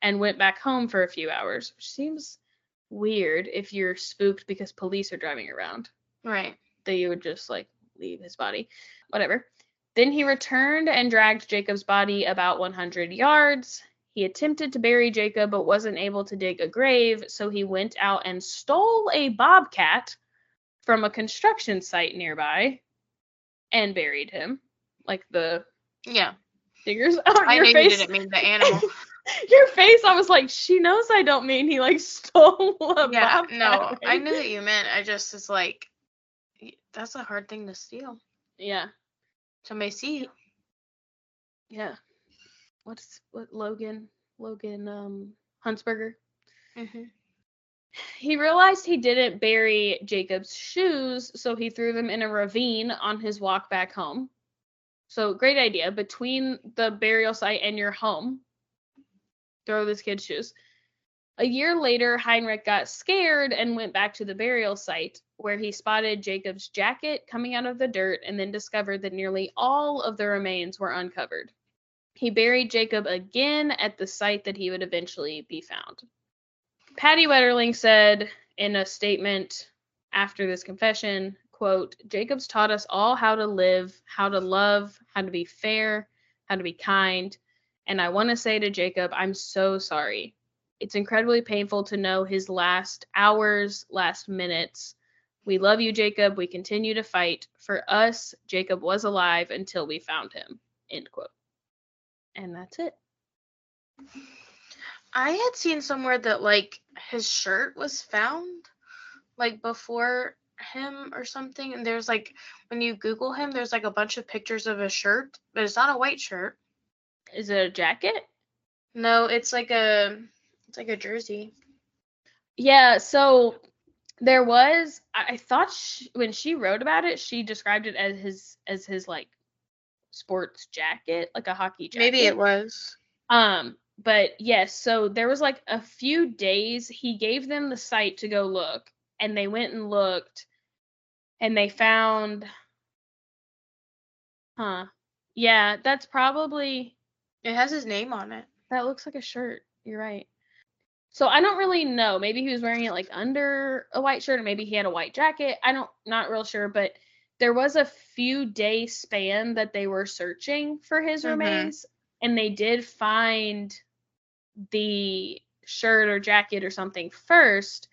and went back home for a few hours, which seems weird if you're spooked because police are driving around. Right. That you would just, like, leave his body. Whatever. Then he returned and dragged Jacob's body about 100 yards. He attempted to bury Jacob, but wasn't able to dig a grave, so he went out and stole a bobcat from a construction site nearby and buried him. Like the... Yeah. Diggers. Oh, I know you didn't mean the animal. Your face, I was like, she knows I don't mean he, like, stole a bobcat. No, I knew that you meant. I just was like, that's a hard thing to steal. Yeah. Somebody see you. Yeah. Logan Huntsberger. Mm-hmm. He realized he didn't bury Jacob's shoes, so he threw them in a ravine on his walk back home. So, great idea. Between the burial site and your home, throw this kid's shoes. A year later, Heinrich got scared and went back to the burial site, where he spotted Jacob's jacket coming out of the dirt and then discovered that nearly all of the remains were uncovered. He buried Jacob again at the site that he would eventually be found. Patty Wetterling said in a statement after this confession, quote, "Jacob's taught us all how to live, how to love, how to be fair, how to be kind. And I want to say to Jacob, I'm so sorry. It's incredibly painful to know his last hours, last minutes. We love you, Jacob. We continue to fight. For us, Jacob was alive until we found him," end quote. And that's it. I had seen somewhere that, like, his shirt was found, like, before him or something. And there's, like, when you Google him, there's, like, a bunch of pictures of his shirt. But it's not a white shirt. Is it a jacket? No, it's like a jersey. Yeah, so there was, I thought when she wrote about it, she described it as his like, sports jacket, like a hockey jacket. Maybe it was. But yes, so there was like a few days he gave them the site to go look, and they went and looked, and they found yeah, that's probably, it has his name on it. That looks like a shirt. You're right. So I don't really know. Maybe he was wearing it like under a white shirt, or maybe he had a white jacket. Not real sure, but there was a few day span that they were searching for his remains, and they did find the shirt or jacket or something first.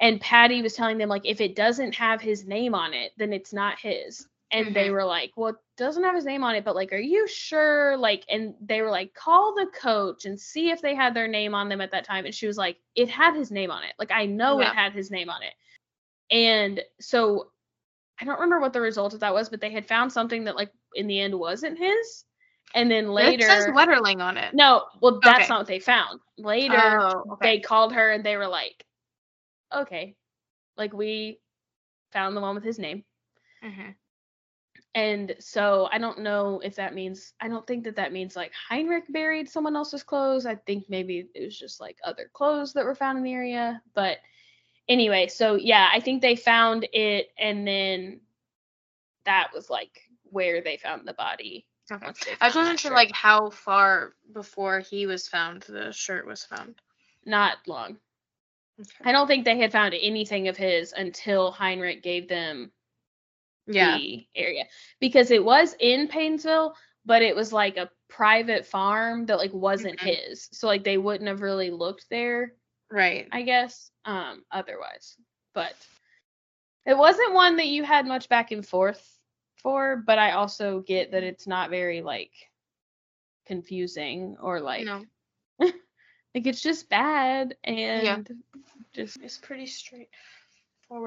And Patty was telling them, like, if it doesn't have his name on it, then it's not his. And they were like, well, it doesn't have his name on it, but like, are you sure? Like, and they were like, call the coach and see if they had their name on them at that time. And she was like, it had his name on it. Like, I know it had his name on it. And so I don't remember what the result of that was, but they had found something that like in the end wasn't his. And then later, it says Wetterling on it. No, well, that's not what they found. Later, they called her and they were like, okay, like we found the one with his name. Mm-hmm. And so I don't know if that means, I don't think that that means like Heinrich buried someone else's clothes. I think maybe it was just like other clothes that were found in the area. But anyway, so yeah, I think they found it. And then that was like where they found the body. Okay. I just wasn't sure like how far before he was found, the shirt was found. Not long. Okay. I don't think they had found anything of his until Heinrich gave them the area, because it was in Paynesville, but it was like a private farm that like wasn't his, so like they wouldn't have really looked there, right? I guess otherwise, but it wasn't one that you had much back and forth for. But I also get that it's not very like confusing or like like it's just bad and just it's pretty straight.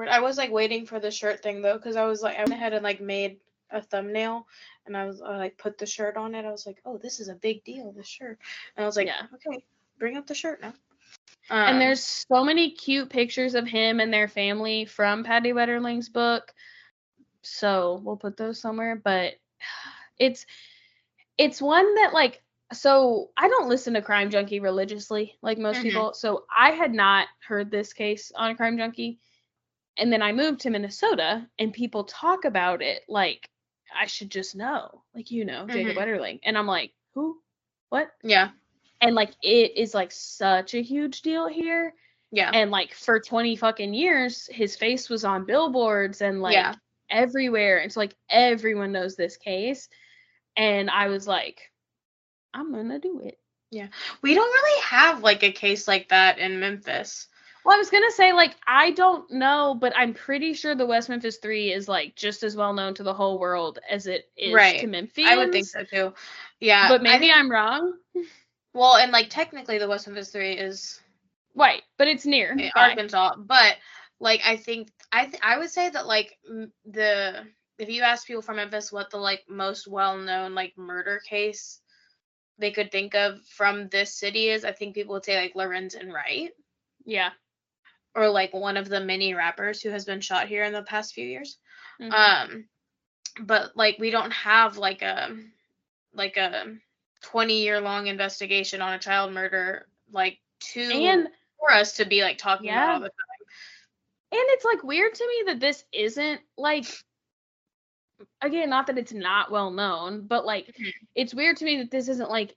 I was like waiting for the shirt thing though, because I was like, I went ahead and like made a thumbnail and I like put the shirt on it. I was like, oh, this is a big deal, this shirt. And I was like, okay, bring up the shirt now. And there's so many cute pictures of him and their family from Patty Wetterling's book. So we'll put those somewhere, but it's one that like, so I don't listen to Crime Junkie religiously like most people. So I had not heard this case on Crime Junkie. And then I moved to Minnesota, and people talk about it like I should just know, like, you know, Jacob Wetterling. And I'm like, who? What? Yeah. And, like, it is, like, such a huge deal here. Yeah. And, like, for 20 fucking years, his face was on billboards and, like, everywhere. And so, like, everyone knows this case. And I was like, I'm going to do it. Yeah. We don't really have, like, a case like that in Memphis. Well, I was going to say, like, I don't know, but I'm pretty sure the West Memphis 3 is, like, just as well known to the whole world as it is to Memphians. I would think so, too. Yeah. But maybe I'm wrong. Well, and, like, technically the West Memphis 3 is... Right, but it's near. Arkansas. But, like, I think... I would say that, like, the... If you ask people from Memphis what the, like, most well-known, like, murder case they could think of from this city is, I think people would say, like, Lorenz and Wright. Yeah. Or, like, one of the many rappers who has been shot here in the past few years. Mm-hmm. But, like, we don't have, like, a 20-year-long investigation on a child murder, like, for us to be, like, talking about all the time. And it's, like, weird to me that this isn't, like, again, not that it's not well-known, but, like, it's weird to me that this isn't, like,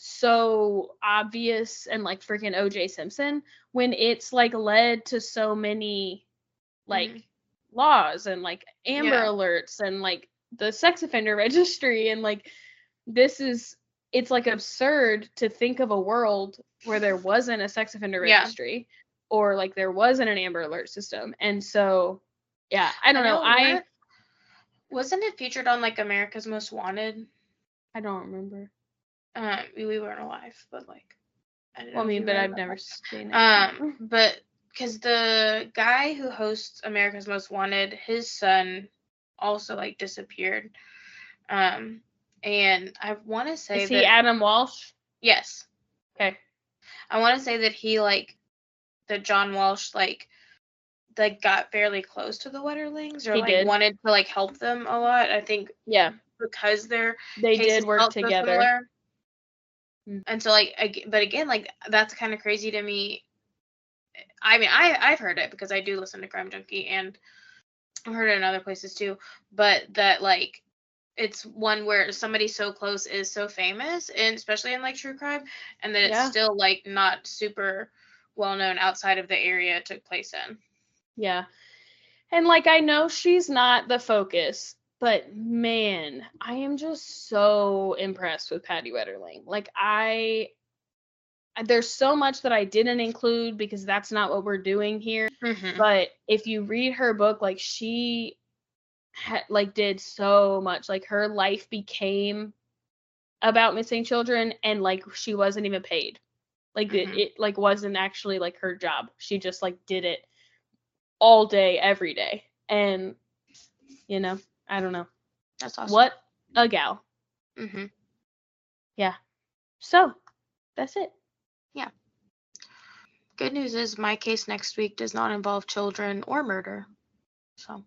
so obvious and like freaking OJ Simpson, when it's like led to so many like laws and like Amber Alerts and like the sex offender registry, and like this is, it's like absurd to think of a world where there wasn't a sex offender registry or like there wasn't an Amber Alert system. And so I don't know. Wasn't it featured on like America's Most Wanted? I don't remember. We weren't alive, but like, I don't know. Well, I mean, but I've never seen it. But because the guy who hosts America's Most Wanted, his son also like disappeared. And I want to say is he Adam Walsh? Yes. Okay. I want to say that he like, that John Walsh like got fairly close to the Wetterlings, or he like wanted to like help them a lot. I think because they did work together. And so, like, but again, like, that's kind of crazy to me. I mean, I've heard it because I do listen to Crime Junkie, and I've heard it in other places, too. But that, like, it's one where somebody so close is so famous, and especially in, like, true crime, and that it's still, like, not super well-known outside of the area it took place in. Yeah. And, like, I know she's not the focus. But, man, I am just so impressed with Patty Wetterling. Like, there's so much that I didn't include because that's not what we're doing here. Mm-hmm. But if you read her book, like, she did so much. Like, her life became about missing children, and she wasn't even paid. It wasn't actually her job. She just did it all day, every day. And I don't know. That's awesome. What a gal. Mm-hmm. Yeah. So that's it. Yeah. Good news is my case next week does not involve children or murder. So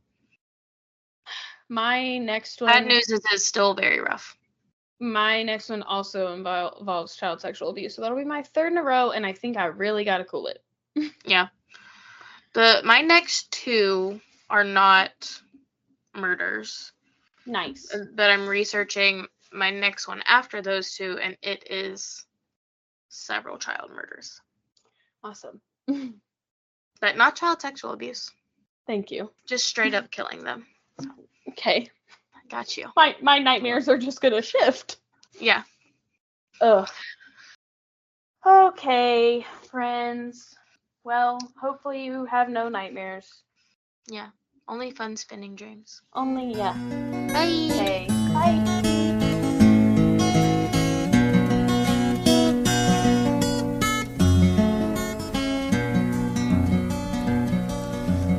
my next one. Bad news is it's still very rough. My next one also involves child sexual abuse. So that'll be my third in a row, and I think I really gotta cool it. Yeah. My next two are not murders. Nice. But I'm researching my next one after those two, and it is several child murders. Awesome. But not child sexual abuse. Thank you. Just straight up killing them. Okay. I got you. My nightmares are just going to shift. Yeah. Ugh. Okay, friends. Well, hopefully you have no nightmares. Yeah. Only fun spinning dreams. Only, yeah. Bye. Okay. Bye.